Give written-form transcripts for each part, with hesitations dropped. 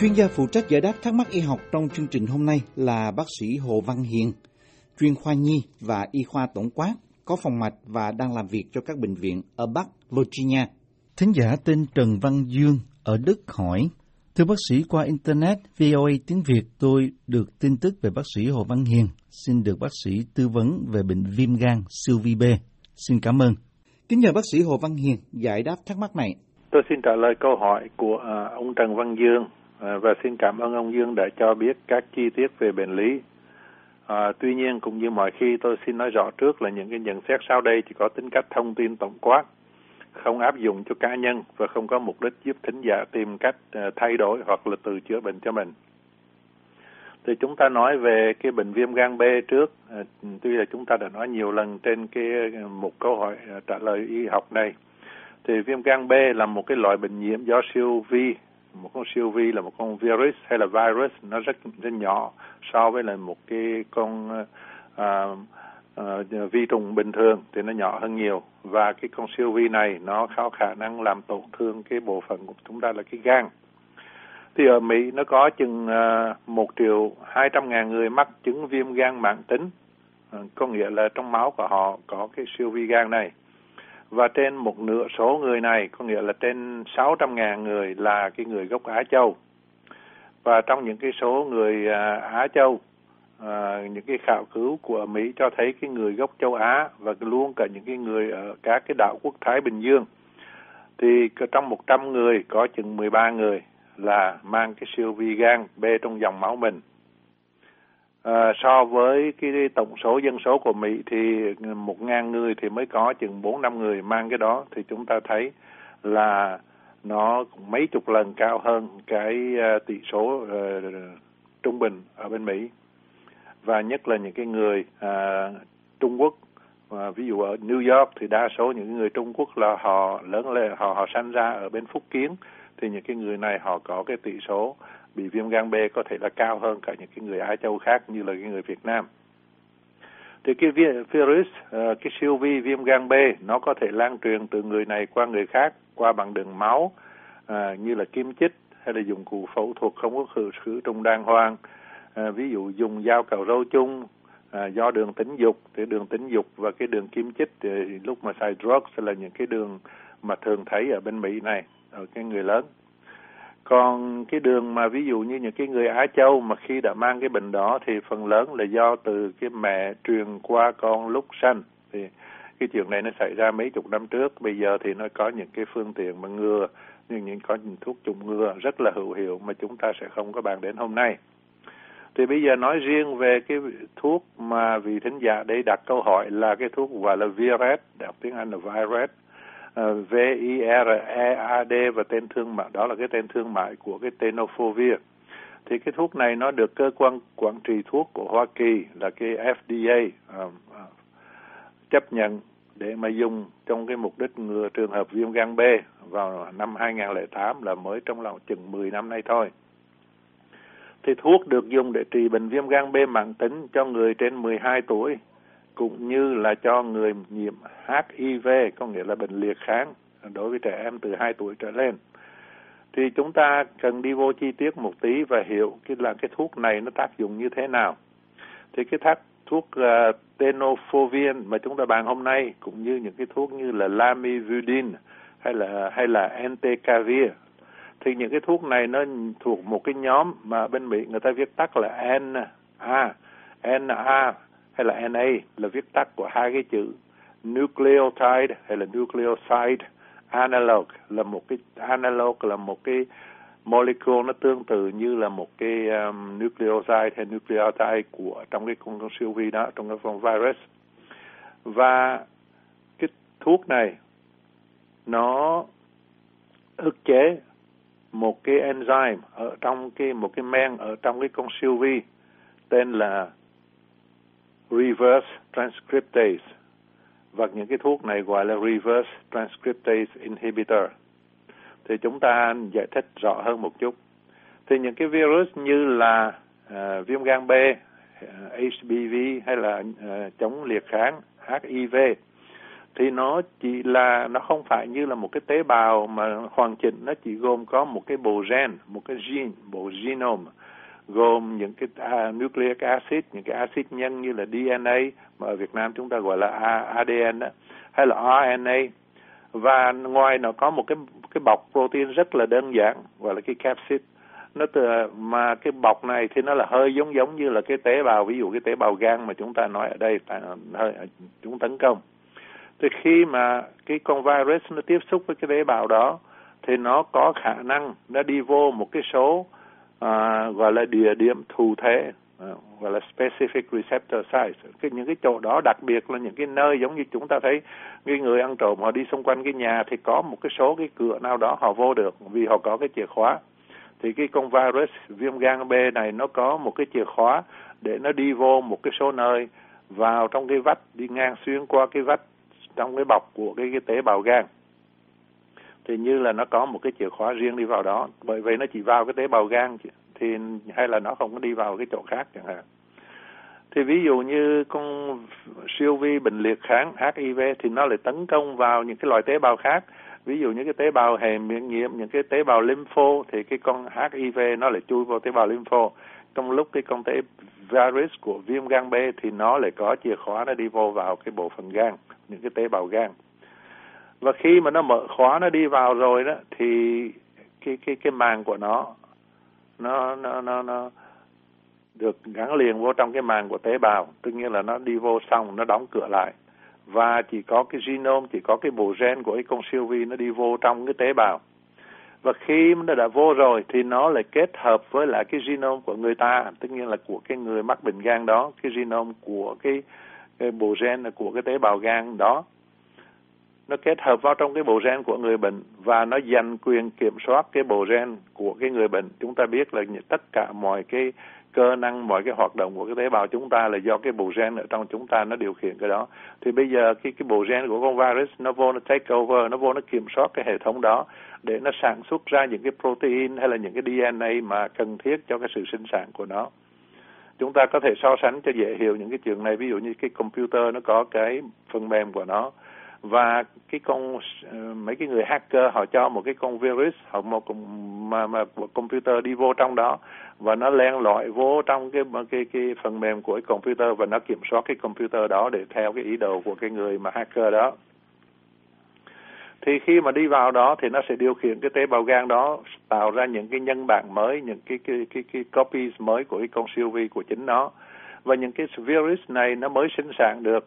Chuyên gia phụ trách giải đáp thắc mắc y học trong chương trình hôm nay là bác sĩ Hồ Văn Hiền, chuyên khoa nhi và y khoa tổng quát, có phòng mạch và đang làm việc cho các bệnh viện ở Bắc Virginia. Thính giả tên Trần Văn Dương ở Đức hỏi: thưa bác sĩ, qua Internet VOA tiếng Việt tôi được tin tức về bác sĩ Hồ Văn Hiền. Xin được bác sĩ tư vấn về bệnh viêm gan siêu vi B. Xin cảm ơn. Kính nhờ bác sĩ Hồ Văn Hiền giải đáp thắc mắc này. Tôi xin trả lời câu hỏi của ông Trần Văn Dương và xin cảm ơn ông Dương đã cho biết các chi tiết về bệnh lý. Tuy nhiên, cũng như mọi khi, tôi xin nói rõ trước là những cái nhận xét sau đây chỉ có tính cách thông tin tổng quát, không áp dụng cho cá nhân và không có mục đích giúp thính giả tìm cách thay đổi hoặc là tự chữa bệnh cho mình. Thì chúng ta nói về cái bệnh viêm gan B trước, tuy là chúng ta đã nói nhiều lần trên cái một câu hỏi trả lời y học này. Thì viêm gan B là một cái loại bệnh nhiễm do siêu vi. Một con siêu vi là một con virus hay là virus, nó rất nhỏ so với là một cái con vi trùng bình thường thì nó nhỏ hơn nhiều. Và cái con siêu vi này nó có khả năng làm tổn thương cái bộ phận của chúng ta là cái gan. Thì ở Mỹ nó có chừng 1.200.000 người mắc chứng viêm gan mãn tính, có nghĩa là trong máu của họ có cái siêu vi gan này. Và trên một nửa số người này, có nghĩa là trên 600.000 người là cái người gốc Á Châu. Và trong những cái số người Á Châu, những cái khảo cứu của Mỹ cho thấy cái người gốc châu Á và luôn cả những cái người ở các cái đảo quốc Thái Bình Dương, thì trong 100 người có chừng 13 người là mang cái siêu vi gan B trong dòng máu mình. So với cái tổng số dân số của Mỹ thì 1.000 người thì mới có chừng 4-5 người mang cái đó, thì chúng ta thấy là nó mấy chục lần cao hơn cái tỷ số trung bình ở bên Mỹ. Và nhất là những cái người Trung Quốc, ví dụ ở New York thì đa số những người Trung Quốc là họ lớn lên, họ sanh ra ở bên Phúc Kiến, thì những cái người này họ có cái tỷ số bị viêm gan B có thể là cao hơn cả những cái người Á Châu khác như là cái người Việt Nam. Thì cái virus, cái siêu vi viêm gan B nó có thể lan truyền từ người này qua người khác, qua bằng đường máu như là kim chích hay là dụng cụ phẫu thuật không có khử trùng đàng hoàng, ví dụ dùng dao cạo râu chung, do đường tính dục, thì đường tính dục và cái đường kim chích thì lúc mà xài drugs là những cái đường mà thường thấy ở bên Mỹ này, ở cái người lớn. Còn cái đường mà ví dụ như những cái người Á Châu mà khi đã mang cái bệnh đó thì phần lớn là do từ cái mẹ truyền qua con lúc sanh. Thì cái chuyện này nó xảy ra mấy chục năm trước, bây giờ thì nó có những cái phương tiện mà ngừa, nhưng có những thuốc chủng ngừa rất là hữu hiệu mà chúng ta sẽ không có bàn đến hôm nay. Thì bây giờ nói riêng về cái thuốc mà vị thính giả đây đặt câu hỏi là cái thuốc gọi là Viret, đọc tiếng Anh là Viret, V-I-R-E-A-D, và tên thương mại, đó là cái tên thương mại của cái tenofovir. Thì cái thuốc này nó được cơ quan quản trị thuốc của Hoa Kỳ là cái FDA chấp nhận để mà dùng trong cái mục đích ngừa trường hợp viêm gan B vào năm 2008, là mới trong vòng chừng 10 năm nay thôi. Thì thuốc được dùng để trị bệnh viêm gan B mãn tính cho người trên 12 tuổi, cũng như là cho người nhiễm HIV, có nghĩa là bệnh liệt kháng đối với trẻ em từ 2 tuổi trở lên. Thì chúng ta cần đi vô chi tiết một tí và hiểu là cái thuốc này nó tác dụng như thế nào. Thì cái thuốc tenofovir mà chúng ta bàn hôm nay, cũng như những cái thuốc như là lamivudine hay là entecavir, thì những cái thuốc này nó thuộc một cái nhóm mà bên Mỹ người ta viết tắt là NA hay là NA, là viết tắt của hai cái chữ nucleotide hay là nucleoside analog, là một cái analog là một cái molecule nó tương tự như là một cái nucleoside hay nucleotide của trong cái con siêu vi đó, trong cái con virus. Và cái thuốc này nó ức chế một cái enzyme ở trong một cái men ở trong cái con siêu vi tên là reverse transcriptase, và những cái thuốc này gọi là reverse transcriptase inhibitor. Thì chúng ta giải thích rõ hơn một chút. Thì những cái virus như là viêm gan B, HBV hay là chống liệt kháng HIV thì nó chỉ là, nó không phải như là một cái tế bào mà hoàn chỉnh, nó chỉ gồm có một cái bộ gen, một cái gene, bộ genome, gồm những cái nucleic acid, những cái acid nhân như là DNA, mà ở Việt Nam chúng ta gọi là ADN đó, hay là RNA. Và ngoài nó có một cái bọc protein rất là đơn giản, gọi là cái capsid. Nó mà cái bọc này thì nó là hơi giống như là cái tế bào, ví dụ cái tế bào gan mà chúng ta nói ở đây, chúng tấn công. Thì khi mà cái con virus nó tiếp xúc với cái tế bào đó, thì nó có khả năng nó đi vô một cái số gọi là địa điểm thụ thể, gọi là specific receptor sites. Những cái chỗ đó, đặc biệt là những cái nơi giống như chúng ta thấy cái người ăn trộm họ đi xung quanh cái nhà, thì có một cái số cái cửa nào đó họ vô được vì họ có cái chìa khóa. Thì cái con virus viêm gan B này nó có một cái chìa khóa để nó đi vô một cái số nơi, vào trong cái vách, đi ngang xuyên qua cái vách trong cái bọc của cái tế bào gan. Thì như là nó có một cái chìa khóa riêng đi vào đó, bởi vậy nó chỉ vào cái tế bào gan thì hay là nó không có đi vào cái chỗ khác chẳng hạn. Thì ví dụ như con siêu vi bệnh liệt kháng HIV thì nó lại tấn công vào những cái loại tế bào khác, ví dụ những cái tế bào hệ miễn nhiễm, những cái tế bào lympho, thì cái con HIV nó lại chui vào tế bào lympho, trong lúc cái con tế virus của viêm gan B thì nó lại có chìa khóa, nó đi vô vào cái bộ phận gan, những cái tế bào gan. Và khi mà nó mở khóa, nó đi vào rồi đó, thì cái màng của nó được gắn liền vô trong cái màng của tế bào, tức nghĩa là nó đi vô xong nó đóng cửa lại, và chỉ có cái genome, chỉ có cái bộ gen của cái con siêu vi nó đi vô trong cái tế bào. Và khi nó đã vô rồi thì nó lại kết hợp với lại cái genome của người ta, tức nghĩa là của cái người mắc bệnh gan đó, cái genome của cái bộ gen của cái tế bào gan đó. Nó kết hợp vào trong cái bộ gen của người bệnh và nó giành quyền kiểm soát cái bộ gen của cái người bệnh. Chúng ta biết là tất cả mọi cái cơ năng, mọi cái hoạt động của cái tế bào chúng ta là do cái bộ gen ở trong chúng ta nó điều khiển cái đó. Thì bây giờ cái bộ gen của con virus nó vô, nó take over, nó vô, nó kiểm soát cái hệ thống đó để nó sản xuất ra những cái protein hay là những cái DNA mà cần thiết cho cái sự sinh sản của nó. Chúng ta có thể so sánh cho dễ hiểu những cái chuyện này, ví dụ như cái computer nó có cái phần mềm của nó, và cái con mấy cái người hacker họ cho một cái con virus hoặc một computer đi vô trong đó, và nó len lỏi vô trong cái phần mềm của cái computer, và nó kiểm soát cái computer đó để theo cái ý đồ của cái người mà hacker đó. Thì khi mà đi vào đó thì nó sẽ điều khiển cái tế bào gan đó tạo ra những cái nhân bản mới, những cái copies mới của cái con siêu vi của chính nó, và những cái virus này nó mới sinh sản được.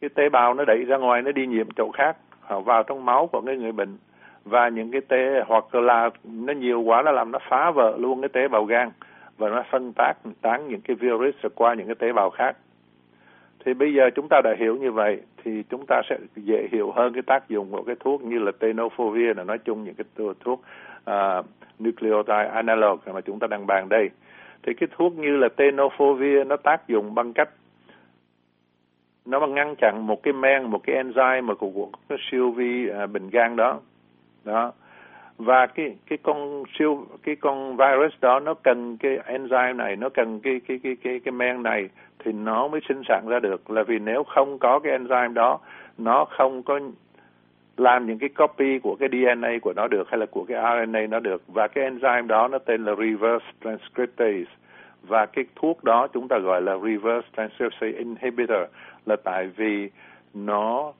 Cái tế bào nó đẩy ra ngoài, nó đi nhiễm chỗ khác, họ vào trong máu của cái người bệnh, và những cái tế hoặc là nó nhiều quá, nó làm nó phá vỡ luôn cái tế bào gan, và nó phân tán những cái virus qua những cái tế bào khác. Thì bây giờ chúng ta đã hiểu như vậy thì chúng ta sẽ dễ hiểu hơn cái tác dụng của cái thuốc như là tenofovir, là nói chung những cái thuốc nucleotide analog mà chúng ta đang bàn đây. Thì cái thuốc như là tenofovir nó tác dụng bằng cách nó ngăn chặn một cái men, một cái enzyme mà của siêu vi bệnh gan đó. Đó. Và cái con virus đó nó cần cái enzyme này, nó cần cái men này thì nó mới sinh sản ra được, là vì nếu không có cái enzyme đó, nó không có làm những cái copy của cái DNA của nó được, hay là của cái RNA nó được. Và cái enzyme đó nó tên là reverse transcriptase, và cái thuốc đó chúng ta gọi là reverse transcriptase inhibitor, là tại vì nó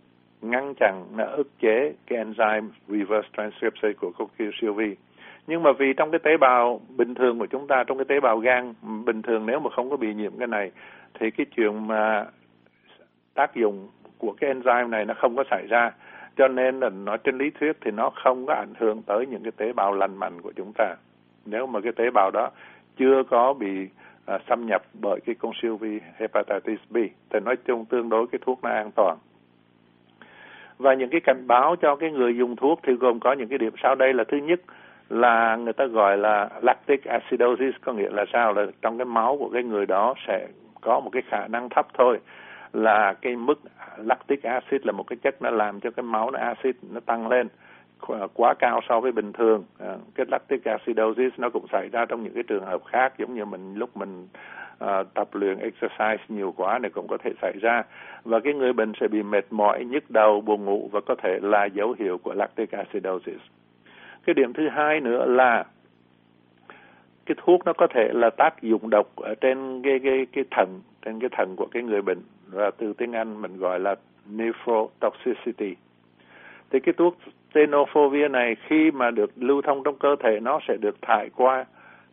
ngăn chặn, nó ức chế cái enzyme reverse transcriptase của siêu vi. Nhưng mà vì trong cái tế bào bình thường của chúng ta, trong cái tế bào gan bình thường, nếu mà không có bị nhiễm cái này thì cái chuyện mà tác dụng của cái enzyme này nó không có xảy ra, cho nên là nói trên lý thuyết thì nó không có ảnh hưởng tới những cái tế bào lành mạnh của chúng ta, nếu mà cái tế bào đó chưa có bị xâm nhập bởi cái con siêu vi hepatitis B. Thì nói chung tương đối cái thuốc nó an toàn. Và những cái cảnh báo cho cái người dùng thuốc thì gồm có những cái điểm sau đây, là thứ nhất là người ta gọi là lactic acidosis, có nghĩa là sao? Là trong cái máu của cái người đó sẽ có một cái khả năng thấp thôi là cái mức lactic acid, là một cái chất nó làm cho cái máu nó acid, nó tăng lên quá cao so với bình thường. Cái lactic acidosis nó cũng xảy ra trong những cái trường hợp khác, giống như mình lúc mình tập luyện exercise nhiều quá này cũng có thể xảy ra. Và cái người bệnh sẽ bị mệt mỏi, nhức đầu, buồn ngủ và có thể là dấu hiệu của lactic acidosis. Cái điểm thứ hai nữa là cái thuốc nó có thể là tác dụng độc ở trên cái thận của cái người bệnh, và từ tiếng Anh mình gọi là nephrotoxicity. Thì cái thuốc tenofovir này khi mà được lưu thông trong cơ thể, nó sẽ được thải qua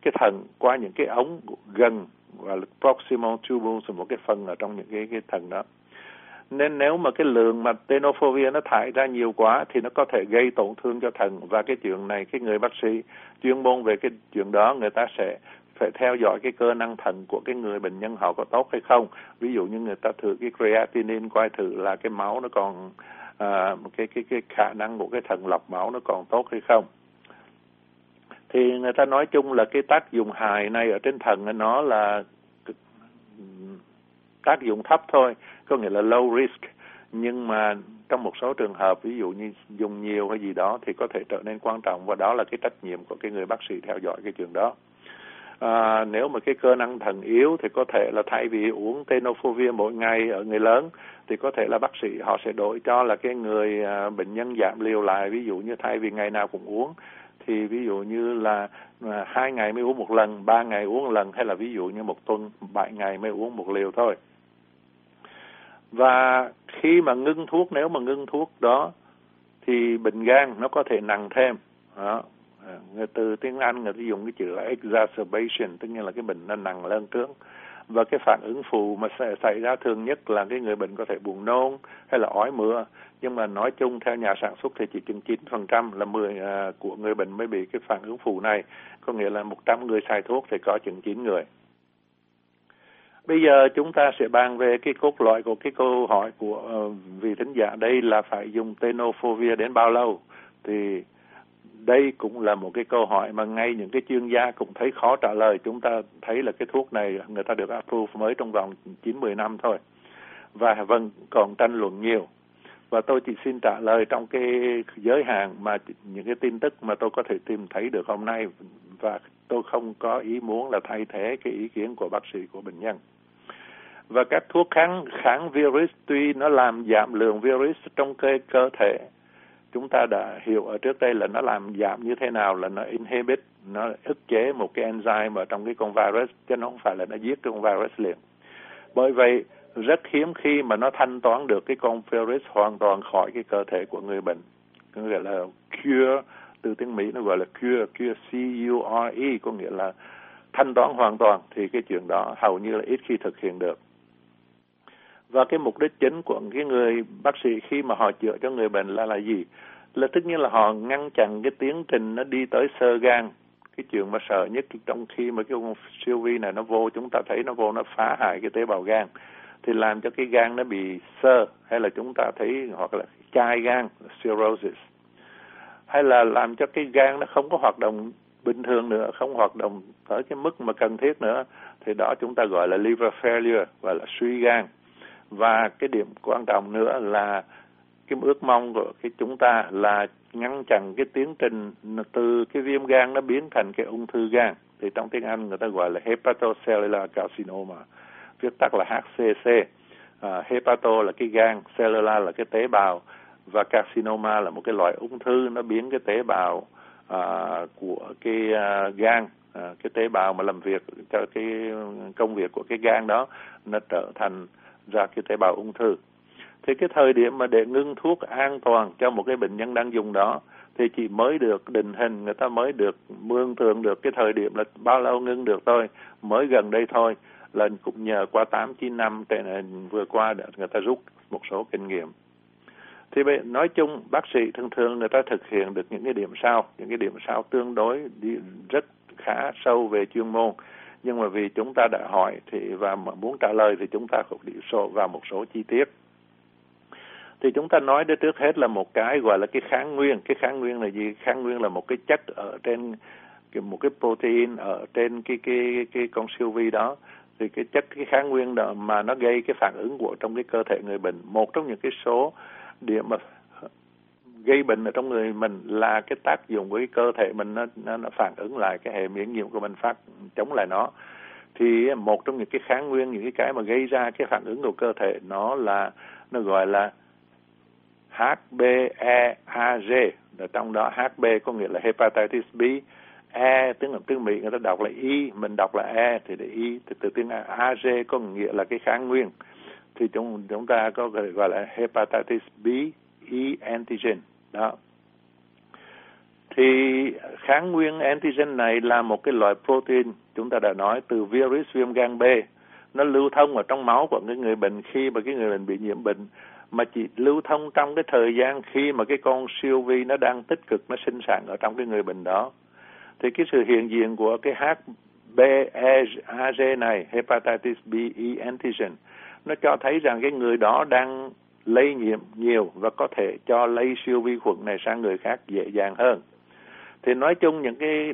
cái thận, qua những cái ống gần và proximal tubules, một cái phần ở trong những cái thận đó. Nên nếu mà cái lượng mà tenofovir nó thải ra nhiều quá thì nó có thể gây tổn thương cho thận, và cái chuyện này cái người bác sĩ chuyên môn về cái chuyện đó người ta sẽ phải theo dõi cái cơ năng thận của cái người bệnh nhân họ có tốt hay không. Ví dụ như người ta thử cái creatinine coi thử là cái máu nó còn cái khả năng của cái thận lọc máu nó còn tốt hay không. Thì người ta nói chung là cái tác dụng hại này ở trên thận nó là tác dụng thấp thôi, có nghĩa là low risk, nhưng mà trong một số trường hợp ví dụ như dùng nhiều hay gì đó thì có thể trở nên quan trọng, và đó là cái trách nhiệm của cái người bác sĩ theo dõi cái chuyện đó. Nếu mà cái cơ năng thận yếu thì có thể là thay vì uống tenofovir mỗi ngày ở người lớn thì có thể là bác sĩ họ sẽ đổi cho là cái người bệnh nhân giảm liều lại, ví dụ như thay vì ngày nào cũng uống thì ví dụ như là 2 ngày mới uống một lần, 3 ngày uống một lần, hay là ví dụ như 1 tuần 7 ngày mới uống một liều thôi. Và khi mà ngưng thuốc, nếu mà ngưng thuốc đó thì bệnh gan nó có thể nặng thêm đó. Từ tiếng Anh người ta dùng cái chữ là exacerbation, tức nghĩa là cái bệnh nó nặng lên trước. Và cái phản ứng phụ mà sẽ xảy ra thường nhất là cái người bệnh có thể buồn nôn hay là ói mửa. Nhưng mà nói chung theo nhà sản xuất thì chỉ chừng 9% là 10 của người bệnh mới bị cái phản ứng phụ này. Có nghĩa là 100 người xài thuốc thì có chừng 9 người. Bây giờ chúng ta sẽ bàn về cái cốt lõi của cái câu hỏi của vị thính giả đây là phải dùng tenofovir đến bao lâu. Thì đây cũng là một cái câu hỏi mà ngay những cái chuyên gia cũng thấy khó trả lời. Chúng ta thấy là cái thuốc này người ta được approve mới trong vòng 9-10 năm thôi. Và vẫn còn tranh luận nhiều. Và tôi chỉ xin trả lời trong cái giới hạn mà những cái tin tức mà tôi có thể tìm thấy được hôm nay. Và tôi không có ý muốn là thay thế cái ý kiến của bác sĩ, của bệnh nhân. Và các thuốc kháng virus tuy nó làm giảm lượng virus trong cơ thể, chúng ta đã hiểu ở trước đây là nó làm giảm như thế nào, là nó inhibit, nó ức chế một cái enzyme ở trong cái con virus, chứ nó không phải là nó giết cái con virus liền. Bởi vậy, rất hiếm khi mà nó thanh toán được cái con virus hoàn toàn khỏi cái cơ thể của người bệnh. Có nghĩa là cure, từ tiếng Mỹ nó gọi là cure, C-U-R-E, có nghĩa là thanh toán hoàn toàn, thì cái chuyện đó hầu như là ít khi thực hiện được. Và cái mục đích chính của cái người bác sĩ khi mà họ chữa cho người bệnh là gì? Là tất nhiên là họ ngăn chặn cái tiến trình nó đi tới xơ gan. Cái chuyện mà sợ nhất trong khi mà cái con siêu vi này nó vô, chúng ta thấy nó vô nó phá hại cái tế bào gan. Thì làm cho cái gan nó bị xơ, hay là chúng ta thấy hoặc là chai gan, cirrhosis. Hay là làm cho cái gan nó không có hoạt động bình thường nữa, không hoạt động tới cái mức mà cần thiết nữa. Thì đó chúng ta gọi là liver failure, gọi là suy gan. Và cái điểm quan trọng nữa là cái ước mong của cái chúng ta là ngăn chặn cái tiến trình từ cái viêm gan nó biến thành cái ung thư gan. Thì trong tiếng Anh người ta gọi là hepatocellular carcinoma, viết tắt là HCC. Hepato là cái gan, cellular là cái tế bào, và carcinoma là một cái loại ung thư nó biến cái tế bào của cái gan, cái tế bào mà làm việc cho cái công việc của cái gan đó, nó trở thành ra cái tế bào ung thư. Thì cái thời điểm mà để ngưng thuốc an toàn cho một cái bệnh nhân đang dùng đó thì chỉ mới được định hình, người ta mới được mường tượng được cái thời điểm là bao lâu ngưng được thôi. Mới gần đây thôi là cũng nhờ qua 8-9 năm vừa qua để người ta rút một số kinh nghiệm. Thì nói chung bác sĩ thường thường người ta thực hiện được những cái điểm sau, tương đối đi rất khá sâu về chuyên môn. Nhưng mà vì chúng ta đã hỏi thì và muốn trả lời thì chúng ta cũng đi sâu vào một số chi tiết. Thì chúng ta nói đến trước hết là một cái gọi là cái kháng nguyên. Cái kháng nguyên là gì? Kháng nguyên là một cái chất ở trên một cái protein ở trên cái con siêu vi đó. Thì cái chất cái kháng nguyên đó mà nó gây cái phản ứng của trong cái cơ thể người bệnh. Một trong những cái số điểm mà gây bệnh ở trong người mình là cái tác dụng của cái cơ thể mình nó phản ứng lại, cái hệ miễn nhiễm của mình chống lại nó. thì một trong những cái kháng nguyên, những cái mà gây ra cái phản ứng của cơ thể nó gọi là HBeAg, trong đó HB có nghĩa là hepatitis B, E tiếng Mỹ người ta đọc là Y, mình đọc là E thì để Y, thì từ tiếng AG có nghĩa là cái kháng nguyên, thì chúng ta có gọi là hepatitis B E antigen đó. Thì kháng nguyên antigen này là một cái loại protein, chúng ta đã nói, từ virus viêm gan B. Nó lưu thông ở trong máu của người bệnh khi mà cái người bệnh bị nhiễm bệnh, mà chỉ lưu thông trong cái thời gian khi mà cái con siêu vi nó đang tích cực, nó sinh sản ở trong cái người bệnh đó. Thì cái sự hiện diện của cái HBeAg này, hepatitis B E antigen, nó cho thấy rằng cái người đó đang lây nhiễm nhiều và có thể cho lây siêu vi khuẩn này sang người khác dễ dàng hơn. Thì nói chung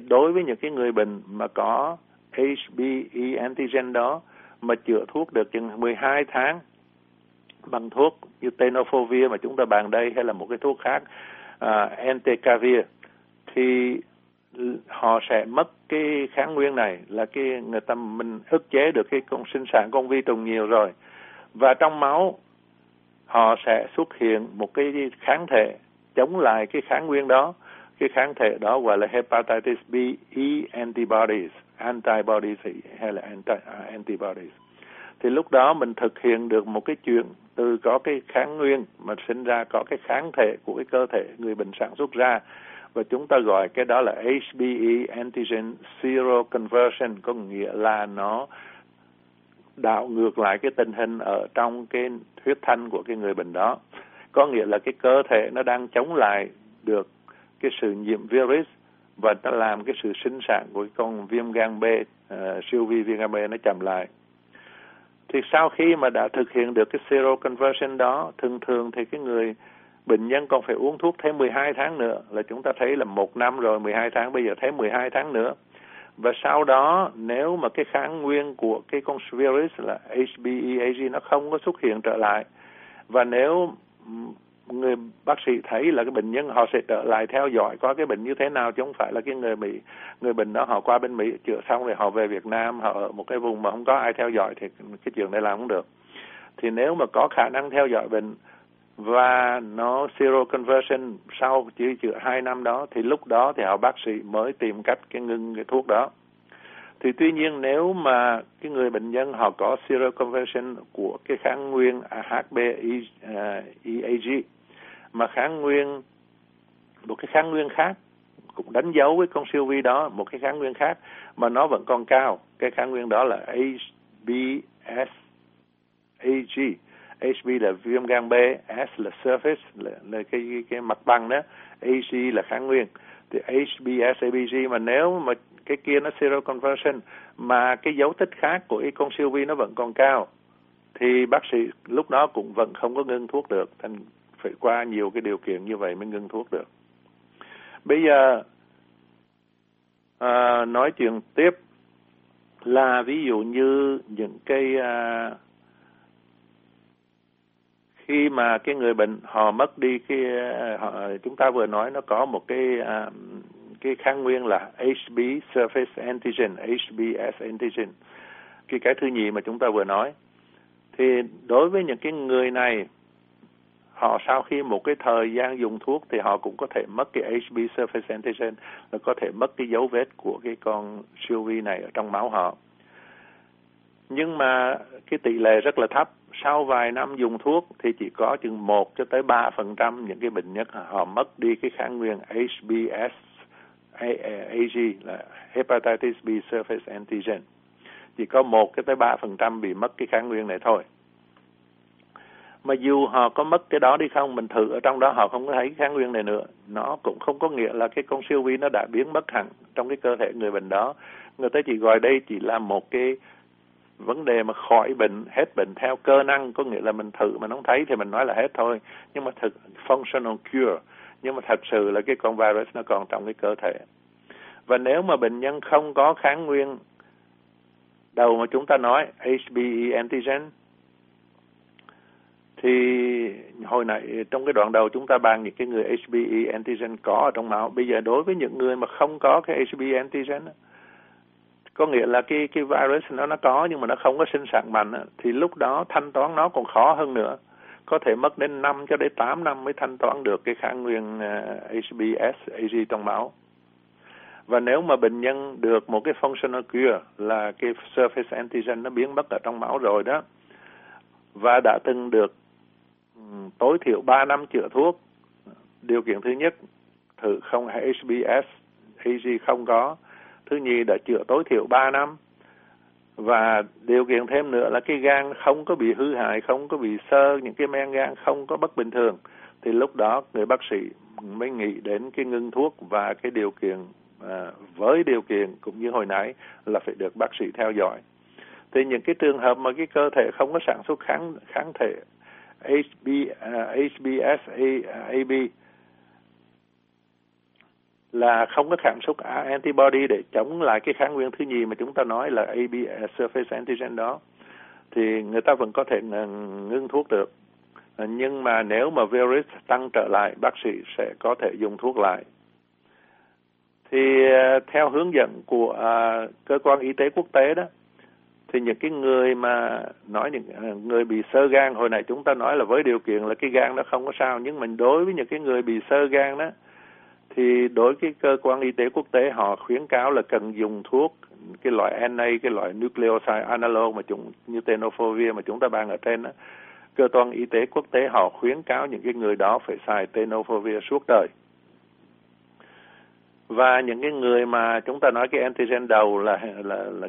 đối với những cái người bệnh mà có HBe antigen đó mà chữa thuốc được chừng 12 tháng bằng thuốc như tenofovir mà chúng ta bàn đây, hay là một cái thuốc khác entecavir, thì họ sẽ mất cái kháng nguyên này, là cái người ta mình ức chế được cái con sinh sản con vi trùng nhiều rồi, và trong máu họ sẽ xuất hiện một cái kháng thể chống lại cái kháng nguyên đó. Cái kháng thể đó gọi là hepatitis B E antibodies hay là antibodies. Thì lúc đó mình thực hiện được một cái chuyện từ có cái kháng nguyên mà sinh ra có cái kháng thể của cái cơ thể người bệnh sản xuất ra, và chúng ta gọi cái đó là HBe antigen seroconversion, có nghĩa là nó đảo ngược lại cái tình hình ở trong cái huyết thanh của cái người bệnh đó. Có nghĩa là cái cơ thể nó đang chống lại được cái sự nhiễm virus, và nó làm cái sự sinh sản của con viêm gan B, siêu vi viêm gan B nó chậm lại. Thì sau khi mà đã thực hiện được cái seroconversion đó, thường thường thì cái người bệnh nhân còn phải uống thuốc thêm 12 tháng nữa, là chúng ta thấy là 1 năm rồi, 12 tháng, bây giờ thêm 12 tháng nữa. Và sau đó nếu mà cái kháng nguyên của cái con virus là HBeAg nó không có xuất hiện trở lại, và nếu người bác sĩ thấy là cái bệnh nhân họ sẽ trở lại theo dõi có cái bệnh như thế nào, chứ không phải là cái người bệnh đó họ qua bên Mỹ chữa xong rồi họ về Việt Nam, họ ở một cái vùng mà không có ai theo dõi, thì cái chuyện này làm không được. Thì nếu mà có khả năng theo dõi bệnh và nó seroconversion sau chỉ chữa 2 năm đó, thì lúc đó thì họ bác sĩ mới tìm cách ngưng cái thuốc đó. Thì tuy nhiên nếu mà cái người bệnh nhân họ có seroconversion của cái kháng nguyên HBeAg, mà kháng nguyên một cái kháng nguyên khác cũng đánh dấu với con siêu vi đó, một cái kháng nguyên khác mà nó vẫn còn cao, cái kháng nguyên đó là HBsAg. HB là viêm gan B, S là surface, là cái mặt bằng đó, AG là kháng nguyên. Thì HBsAg mà nếu mà cái kia nó seroconversion mà cái dấu tích khác của con siêu vi nó vẫn còn cao, thì bác sĩ lúc đó cũng vẫn không có ngưng thuốc được, thành phải qua nhiều cái điều kiện như vậy mới ngưng thuốc được. Bây giờ nói chuyện tiếp là ví dụ như những cái khi mà cái người bệnh họ mất đi chúng ta vừa nói nó có một cái kháng nguyên là HB surface antigen, HBs antigen, cái thứ nhì mà chúng ta vừa nói. Thì đối với những cái người này, họ sau khi một cái thời gian dùng thuốc thì họ cũng có thể mất cái HB surface antigen, là có thể mất cái dấu vết của cái con siêu vi này ở trong máu họ. Nhưng mà cái tỷ lệ rất là thấp, sau vài năm dùng thuốc thì chỉ có chừng 1 cho tới 3% những cái bệnh nhân họ mất đi cái kháng nguyên HBsAg là hepatitis B surface antigen. Chỉ có 1 cho tới 3% bị mất cái kháng nguyên này thôi. Mà dù họ có mất cái đó đi không, mình thử ở trong đó họ không có thấy kháng nguyên này nữa, nó cũng không có nghĩa là cái con siêu vi nó đã biến mất hẳn trong cái cơ thể người bệnh đó. Người ta chỉ gọi đây chỉ là một cái vấn đề mà khỏi bệnh, hết bệnh theo cơ năng, có nghĩa là mình thử mà nó không thấy thì mình nói là hết thôi. Nhưng mà functional cure, nhưng mà thật sự là cái con virus nó còn trong cái cơ thể. Và nếu mà bệnh nhân không có kháng nguyên đầu mà chúng ta nói, HBe antigen, thì hồi nãy trong cái đoạn đầu chúng ta bàn những cái người HBe antigen có ở trong máu. Bây giờ đối với những người mà không có cái HBe antigen, Có nghĩa là cái virus nó có nhưng mà nó không có sinh sản mạnh, thì lúc đó thanh toán nó còn khó hơn nữa. Có thể mất đến 5 cho đến 8 năm mới thanh toán được cái kháng nguyên HBsAg trong máu. Và nếu mà bệnh nhân được một cái functional cure là cái surface antigen nó biến mất ở trong máu rồi đó, và đã từng được tối thiểu 3 năm chữa thuốc, điều kiện thứ nhất thử không HBsAg không có, thứ nhì đã chữa tối thiểu 3 năm, và điều kiện thêm nữa là cái gan không có bị hư hại, không có bị xơ, những cái men gan không có bất bình thường, thì lúc đó người bác sĩ mới nghĩ đến cái ngưng thuốc, và cái điều kiện với điều kiện cũng như hồi nãy là phải được bác sĩ theo dõi. Thì những cái trường hợp mà cái cơ thể không có sản xuất kháng thể HBsAg là không có sản xuất antibody để chống lại cái kháng nguyên thứ nhì mà chúng ta nói là AB surface antigen đó, thì người ta vẫn có thể ngưng thuốc được. Nhưng mà nếu mà virus tăng trở lại, bác sĩ sẽ có thể dùng thuốc lại. Thì theo hướng dẫn của cơ quan y tế quốc tế đó, thì những cái người mà nói những người bị xơ gan, hồi nãy chúng ta nói là với điều kiện là cái gan nó không có sao, nhưng mình đối với những cái người bị xơ gan đó, thì đối với cái cơ quan y tế quốc tế họ khuyến cáo là cần dùng thuốc cái loại NA, cái loại nucleoside analog mà như tenofovir mà chúng ta bàn ở trên đó. Cơ quan y tế quốc tế họ khuyến cáo những cái người đó phải xài tenofovir suốt đời. Và những cái người mà chúng ta nói cái antigen đầu là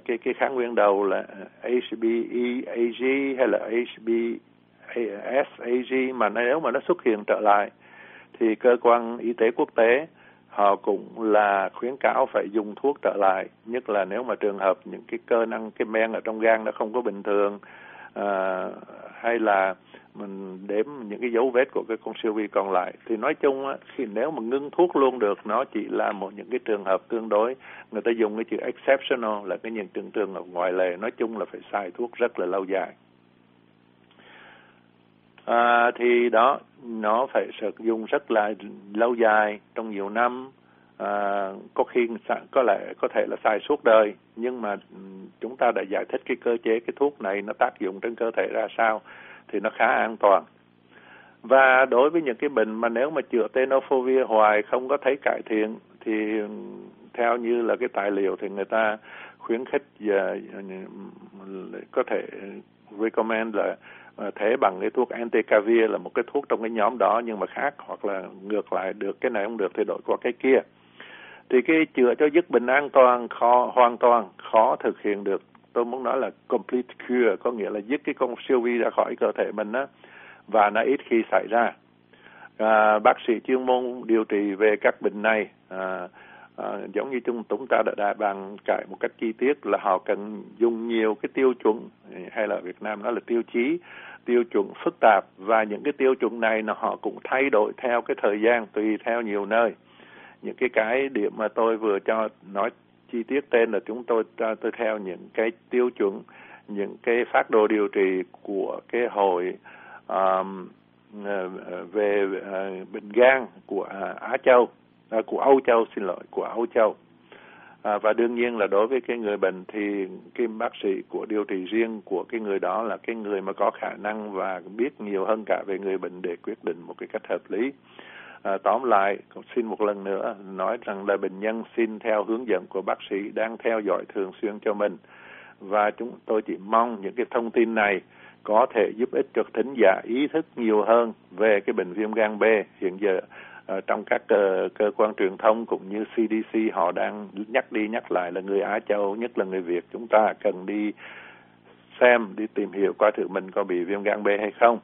cái kháng nguyên đầu là HBeAg hay là HBsAg mà nếu mà nó xuất hiện trở lại, thì cơ quan y tế quốc tế họ cũng là khuyến cáo phải dùng thuốc trở lại, nhất là nếu mà trường hợp những cái cơ năng, cái men ở trong gan nó không có bình thường, hay là mình đếm những cái dấu vết của cái con siêu vi còn lại. Thì nói chung á, khi nếu mà ngưng thuốc luôn được, nó chỉ là những cái trường hợp tương đối, người ta dùng cái chữ exceptional là cái những trường hợp ngoại lệ, nói chung là phải xài thuốc rất là lâu dài. Thì đó, nó phải sử dụng rất là lâu dài, trong nhiều năm, có khi có thể là xài suốt đời. Nhưng mà chúng ta đã giải thích cái cơ chế cái thuốc này nó tác dụng trên cơ thể ra sao, thì nó khá an toàn. Và đối với những cái bệnh mà nếu mà chữa tenofovir hoài không có thấy cải thiện, thì theo như là cái tài liệu thì người ta khuyến khích có thể recommend là thế bằng cái thuốc entecavir là một cái thuốc trong cái nhóm đó nhưng mà khác, hoặc là ngược lại, được cái này không được thì đổi qua cái kia. Thì cái chữa cho dứt bệnh an toàn hoàn toàn khó thực hiện được. Tôi muốn nói là complete cure, có nghĩa là dứt cái con siêu vi ra khỏi cơ thể mình á, và nó ít khi xảy ra. Bác sĩ chuyên môn điều trị về các bệnh này, giống như chúng ta đã bàn cãi một cách chi tiết, là họ cần dùng nhiều cái tiêu chuẩn, hay là Việt Nam nói là tiêu chí, tiêu chuẩn phức tạp, và những cái tiêu chuẩn này nó họ cũng thay đổi theo cái thời gian, tùy theo nhiều nơi. Những cái điểm mà tôi vừa cho nói chi tiết tên là chúng tôi theo những cái tiêu chuẩn, những cái phác đồ điều trị của cái hội về bệnh gan của Âu Châu. Và đương nhiên là đối với cái người bệnh thì cái bác sĩ của điều trị riêng của cái người đó là cái người mà có khả năng và biết nhiều hơn cả về người bệnh để quyết định một cái cách hợp lý. Tóm lại, xin một lần nữa nói rằng là bệnh nhân xin theo hướng dẫn của bác sĩ đang theo dõi thường xuyên cho mình. Và tôi chỉ mong những cái thông tin này có thể giúp ích cho thính giả ý thức nhiều hơn về cái bệnh viêm gan B. Hiện giờ trong các cơ quan truyền thông cũng như CDC họ đang nhắc đi nhắc lại là người Á Châu, nhất là người Việt chúng ta cần đi xem, đi tìm hiểu coi thử mình có bị viêm gan B hay không.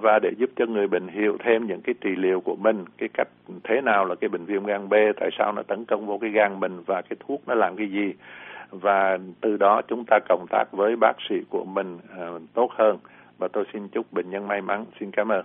Và để giúp cho người bệnh hiểu thêm những cái trị liệu của mình, cái cách thế nào là cái bệnh viêm gan B, tại sao nó tấn công vô cái gan mình và cái thuốc nó làm cái gì. Và từ đó chúng ta cộng tác với bác sĩ của mình tốt hơn. Và tôi xin chúc bệnh nhân may mắn. Xin cảm ơn.